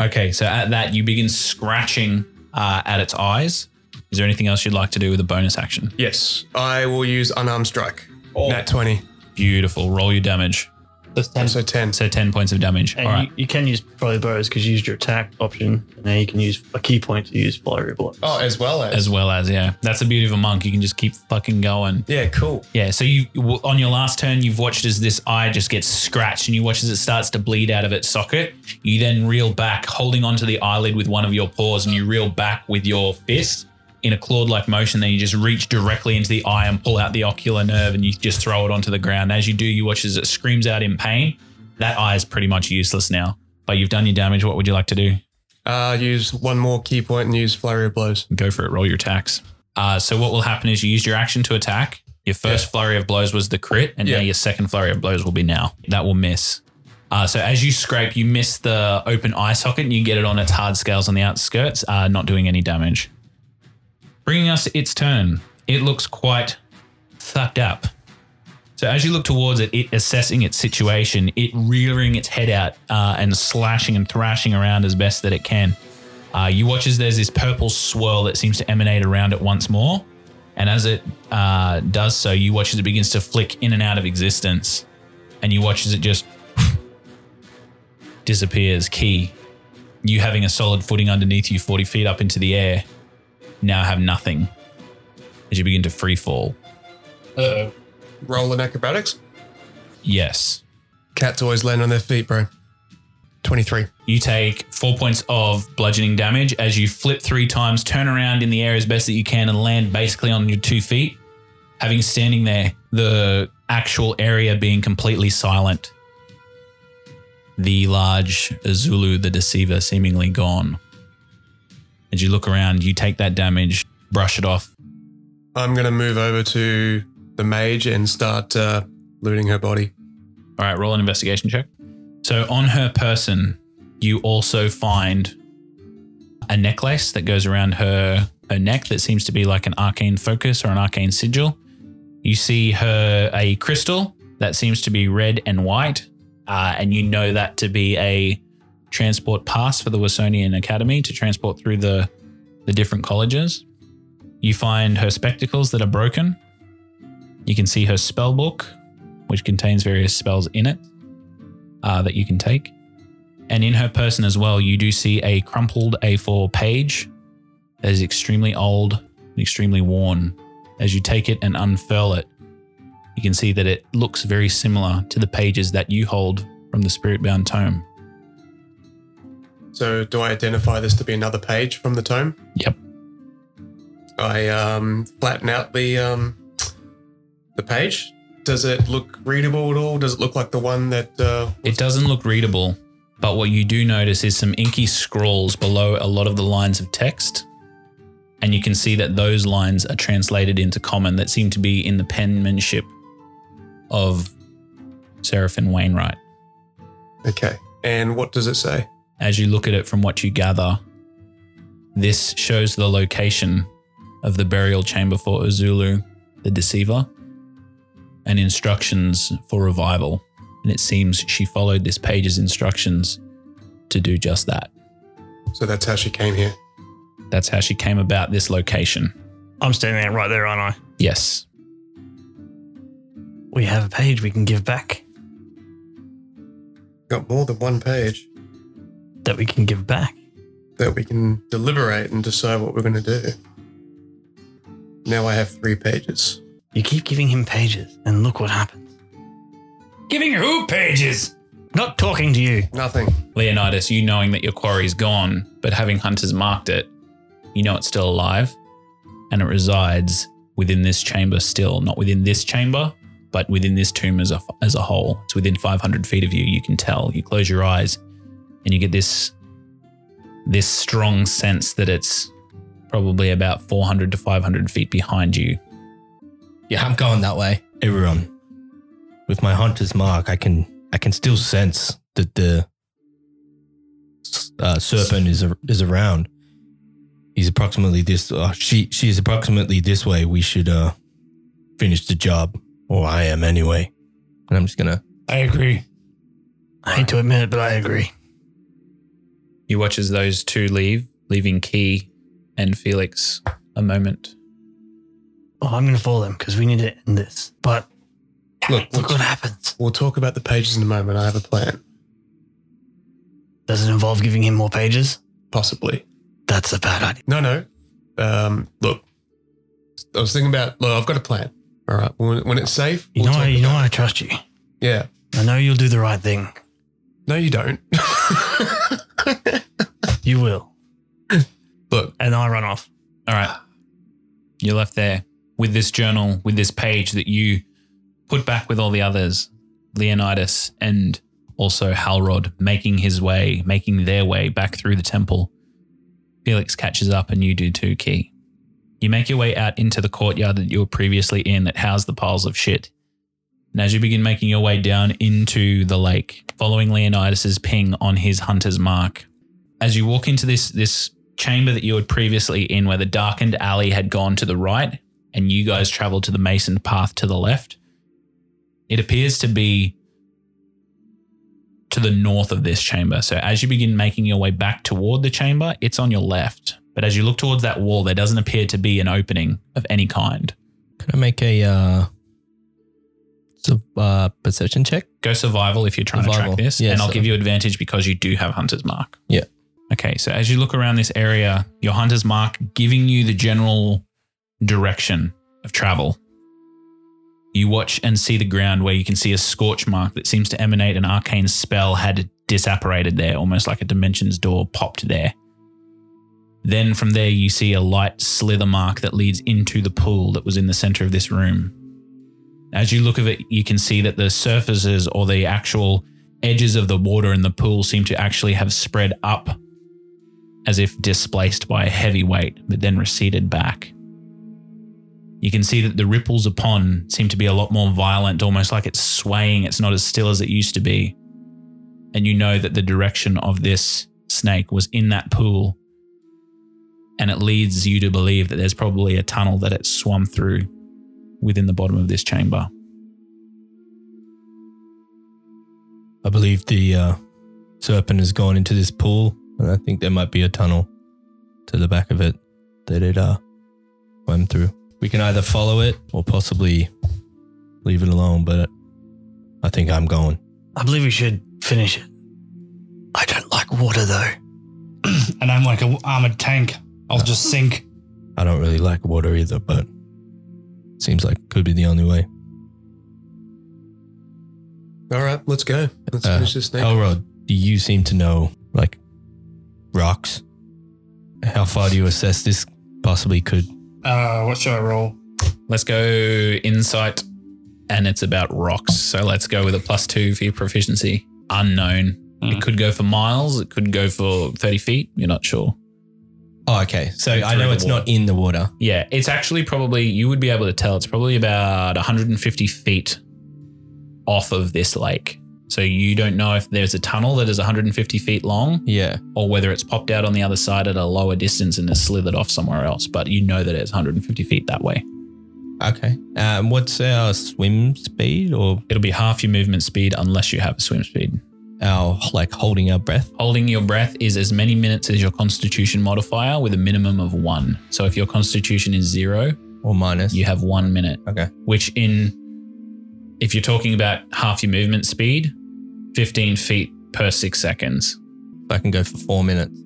Okay, so at that, you begin scratching uh, at its eyes. Is there anything else you'd like to do with a bonus action? Yes. I will use unarmed strike. Oh. Nat twenty. Beautiful. Roll your damage. That's ten. So ten. So ten points of damage. And all right. You, you can use probably blows because you used your attack option. And now you can use a key point to use flurry blows. Oh, as well as. As well as, yeah. That's the beauty of a monk. You can just keep fucking going. Yeah, cool. Yeah, so you on your last turn, you've watched as this eye just gets scratched and you watch as it starts to bleed out of its socket. You then reel back, holding onto the eyelid with one of your paws and you reel back with your fist in a clawed-like motion. Then you just reach directly into the eye and pull out the ocular nerve and you just throw it onto the ground. As you do, you watch as it screams out in pain. That eye is pretty much useless now, but you've done your damage. What would you like to do? Uh, use one more key point and use flurry of blows. Go for it. Roll your attacks. Uh, so what will happen is you used your action to attack. Your first yeah. flurry of blows was the crit and yeah. now your second flurry of blows will be now. That will miss. Uh, so as you scrape, you miss the open eye socket and you get it on its hard scales on the outskirts, uh, not doing any damage. Bringing us its turn. It looks quite fucked up. So as you look towards it, it assessing its situation, it rearing its head out uh, and slashing and thrashing around as best that it can. Uh, you watch as there's this purple swirl that seems to emanate around it once more. And as it uh, does so, you watch as it begins to flick in and out of existence. And you watch as it just disappears. Key, you having a solid footing underneath you forty feet up into the air, now have nothing as you begin to free fall. Uh-oh. Roll in acrobatics? Yes. Cats always land on their feet, bro. twenty-three. You take four points of bludgeoning damage as you flip three times, turn around in the air as best that you can and land basically on your two feet. Having standing there, the actual area being completely silent. The large Azulu the Deceiver seemingly gone. As you look around, you take that damage, brush it off. I'm going to move over to the mage and start uh, looting her body. All right, roll an investigation check. So on her person, you also find a necklace that goes around her, her neck that seems to be like an arcane focus or an arcane sigil. You see her a crystal that seems to be red and white, uh, and you know that to be a transport pass for the Wessonian Academy to transport through the, the different colleges. You find her spectacles that are broken. You can see her spell book, which contains various spells in it uh, that you can take. And in her person as well, you do see a crumpled A four page that is extremely old and extremely worn. As you take it and unfurl it, you can see that it looks very similar to the pages that you hold from the Spiritbound Tome. So do I identify this to be another page from the tome? Yep. I um, flatten out the... Um The page? Does it look readable at all? Does it look like the one that... Uh, it doesn't look readable, but what you do notice is some inky scrawls below a lot of the lines of text, and you can see that those lines are translated into common that seem to be in the penmanship of Seraphine Wainwright. Okay, and what does it say? As you look at it from what you gather, this shows the location of the burial chamber for Azulu the Deceiver, and instructions for revival, and it seems she followed this page's instructions to do just that. So that's how she came here? That's how she came about this location. I'm standing there right there, aren't I? Yes. We have a page we can give back. Got more than one page. That we can give back. That we can deliberate and decide what we're going to do. Now I have three pages. You keep giving him pages, and look what happens. Giving who pages? Not talking to you. Nothing. Leonidas, you knowing that your quarry's gone, but having hunters marked it, you know it's still alive, and it resides within this chamber still. Not within this chamber, but within this tomb as a, as a whole. It's within five hundred feet of you, you can tell. You close your eyes, and you get this, this strong sense that it's probably about four hundred to five hundred feet behind you. Yeah, I'm going that way. Everyone, with my hunter's mark, I can I can still sense that the uh, serpent is a, is around. He's approximately this. Uh, she she is approximately this way. We should uh, finish the job, or I am anyway. And I'm just gonna. I agree. I hate to admit it, but I agree. He watches those two leave, leaving Key and Felix a moment. Oh, I'm going to follow them because we need to end this. But look, look we'll what t- happens. We'll talk about the pages in a moment. I have a plan. Does it involve giving him more pages? Possibly. That's a bad idea. No, no. Um, look, I was thinking about, look, I've got a plan. All right. When, when it's safe, you we'll know, talk I, you know, I trust you. Yeah. I know you'll do the right thing. No, you don't. You will. Look. And I run off. All right. You're left there. With this journal, with this page that you put back with all the others, Leonidas and also Halrod making his way, making their way back through the temple. Felix catches up and you do too, Key. You make your way out into the courtyard that you were previously in that housed the piles of shit. And as you begin making your way down into the lake, following Leonidas's ping on his hunter's mark, as you walk into this, this chamber that you were previously in where the darkened alley had gone to the right, and you guys travel to the Mason path to the left. It appears to be to the north of this chamber. So as you begin making your way back toward the chamber, it's on your left. But as you look towards that wall, there doesn't appear to be an opening of any kind. Could I make a uh, sub, uh, perception check? Go survival if you're trying survival. to track this. Yeah, and I'll so. give you advantage because you do have Hunter's Mark. Yeah. Okay, so as you look around this area, your Hunter's Mark giving you the general direction of travel. You watch and see the ground where you can see a scorch mark that seems to emanate an arcane spell had disapparated there, almost like a dimension's door popped there. Then from there you see a light slither mark that leads into the pool that was in the center of this room. As you look at it, you can see that the surfaces or the actual edges of the water in the pool seem to actually have spread up as if displaced by a heavy weight, but then receded back. You can see that the ripples upon seem to be a lot more violent, almost like it's swaying. It's not as still as it used to be. And you know that the direction of this snake was in that pool. And it leads you to believe that there's probably a tunnel that it swum through within the bottom of this chamber. I believe the uh, serpent has gone into this pool, and I think there might be a tunnel to the back of it that it uh, swam through. We can either follow it or possibly leave it alone, but I think I'm going. I believe we should finish it. I don't like water, though. And I'm like an armoured tank. I'll no. just sink. I don't really like water either, but seems like it could be the only way. All right, let's go. Let's uh, finish this thing. Halrod, do you seem to know, like, rocks? How far do you assess this possibly could... Uh, what should I roll? Let's go insight, and it's about rocks. So let's go with a plus two for your proficiency. Unknown. Mm. It could go for miles. It could go for thirty feet. You're not sure. Oh, okay. So I know it's not in the water. Yeah. It's actually probably, you would be able to tell, it's probably about one hundred fifty feet off of this lake. So you don't know if there's a tunnel that is one hundred fifty feet long, yeah, or whether it's popped out on the other side at a lower distance and has slithered off somewhere else, but you know that it's one hundred fifty feet that way. Okay. Um, what's our swim speed? Or it'll be half your movement speed unless you have a swim speed. Our, like, holding our breath? Holding your breath is as many minutes as your constitution modifier with a minimum of one. So if your constitution is zero. Or minus. You have one minute. Okay. Which in, if you're talking about half your movement speed, fifteen feet per six seconds. So I can go for four minutes.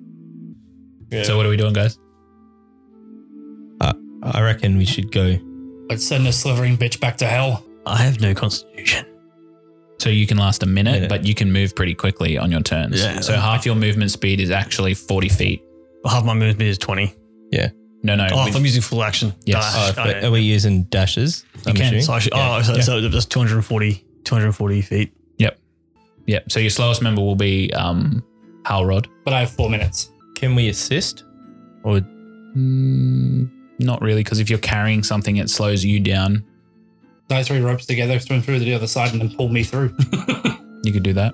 Yeah. So what are we doing, guys? Uh, I reckon we should go. Let's send a slithering bitch back to hell. I have no constitution. So you can last a minute, minute, but you can move pretty quickly on your turns. Yeah, so half your movement speed is actually forty feet. Half my movement speed is twenty. Yeah. No, no. Oh, if I'm using full action. Yes. Oh, oh, yeah. Are we using dashes? You I'm can. So I should, yeah. Oh, so, yeah. so that's two hundred forty feet. Yep. Yep. So your slowest member will be um, Halrod. But I have four minutes. Can we assist? Or mm, not really, because if you're carrying something, it slows you down. Tie three ropes together, swim through to the other side, and then pull me through. You could do that.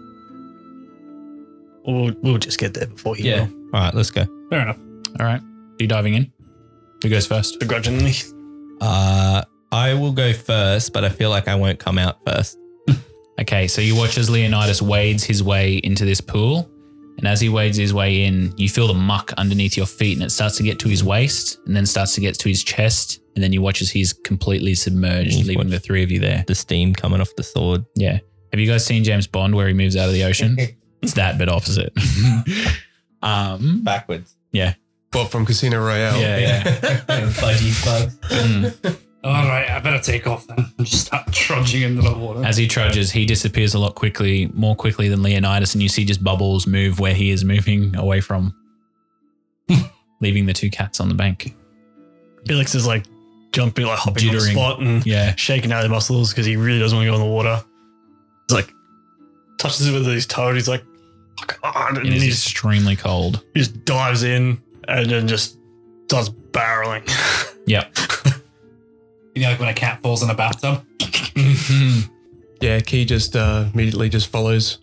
Or we'll, we'll just get there before you. Yeah. Will. All right, let's go. Fair enough. All right. Are you diving in? Who goes first? Begrudgingly. Uh, I will go first, but I feel like I won't come out first. Okay, so you watch as Leonidas wades his way into this pool. And as he wades his way in, you feel the muck underneath your feet, and it starts to get to his waist and then starts to get to his chest. And then you watch as he's completely submerged, We've leaving the three of you there. The steam coming off the sword. Yeah. Have you guys seen James Bond where he moves out of the ocean? It's that, but opposite. um, Backwards. Yeah. Well, from Casino Royale. Yeah, yeah. Fudgy bugs. Mm. All right, I better take off then and just start trudging into the water. As he trudges, he disappears a lot quickly, more quickly than Leonidas, and you see just bubbles move where he is moving away from, leaving the two cats on the bank. Felix is like jumping, like hopping on the spot and yeah. shaking out his muscles because he really doesn't want to go in the water. He's like, touches it with his toe and he's like, oh, God. And it is he's, extremely cold. He just dives in. And then just starts barreling. Yep. You know, like when a cat falls in a bathtub? Yeah, Key just uh, immediately just follows.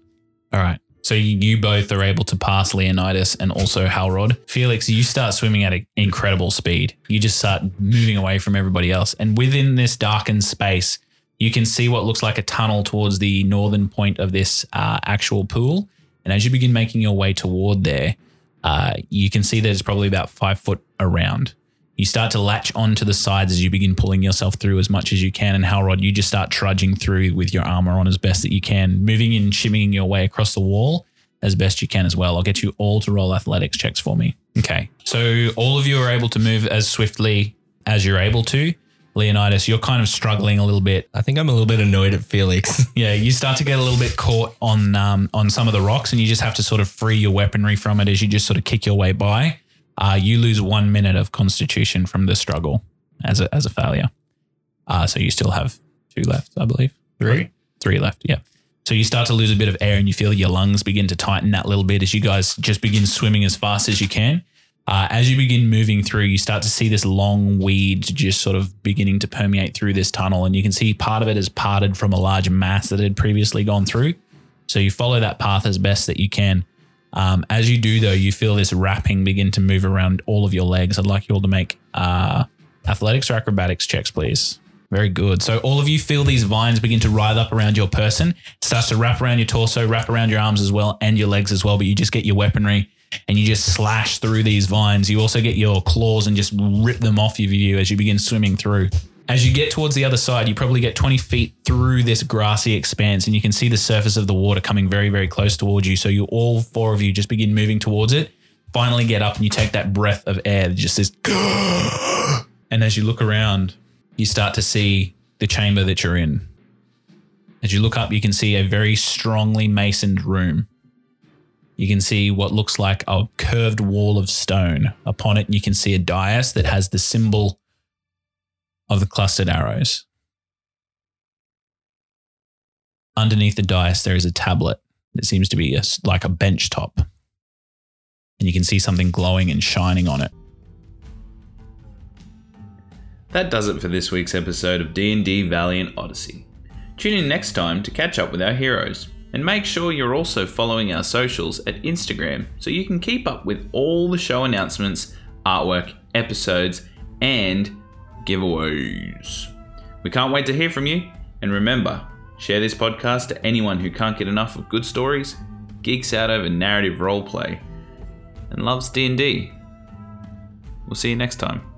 All right. So you both are able to pass Leonidas and also Halrod. Felix, you start swimming at an incredible speed. You just start moving away from everybody else. And within this darkened space, you can see what looks like a tunnel towards the northern point of this uh, actual pool. And as you begin making your way toward there, uh, you can see that it's probably about five foot around. You start to latch onto the sides as you begin pulling yourself through as much as you can. And Halrod, you just start trudging through with your armor on as best that you can, moving and shimmying your way across the wall as best you can as well. I'll get you all to roll athletics checks for me. Okay. So all of you are able to move as swiftly as you're able to. Leonidas, you're kind of struggling a little bit. I think I'm a little bit annoyed at Felix. Yeah. You start to get a little bit caught on, um, on some of the rocks, and you just have to sort of free your weaponry from it as you just sort of kick your way by. Uh, you lose one minute of constitution from the struggle as a as a failure. Uh, so you still have two left, I believe. Three? Three left, yeah. So you start to lose a bit of air, and you feel your lungs begin to tighten that little bit as you guys just begin swimming as fast as you can. Uh, as you begin moving through, you start to see this long weed just sort of beginning to permeate through this tunnel, and you can see part of it is parted from a large mass that had previously gone through. So you follow that path as best that you can. Um, as you do, though, you feel this wrapping begin to move around all of your legs. I'd like you all to make uh, athletics or acrobatics checks, please. Very good. So all of you feel these vines begin to writhe up around your person. It starts to wrap around your torso, wrap around your arms as well, and your legs as well. But you just get your weaponry and you just slash through these vines. You also get your claws and just rip them off your view as you begin swimming through. As you get towards the other side, you probably get twenty feet through this grassy expanse, and you can see the surface of the water coming very, very close towards you. So you all four of you just begin moving towards it, finally get up, and you take that breath of air, just this. And as you look around, you start to see the chamber that you're in. As you look up, you can see a very strongly masoned room. You can see what looks like a curved wall of stone. Upon it, you can see a dais that has the symbol of the clustered arrows. Underneath the dais, there is a tablet that seems to be a, like a bench top. And you can see something glowing and shining on it. That does it for this week's episode of D and D Valiant Odyssey. Tune in next time to catch up with our heroes. And make sure you're also following our socials at Instagram so you can keep up with all the show announcements, artwork, episodes, and giveaways. We can't wait to hear from you, and remember, share this podcast to anyone who can't get enough of good stories, geeks out over narrative roleplay, and loves D and D. We'll see you next time.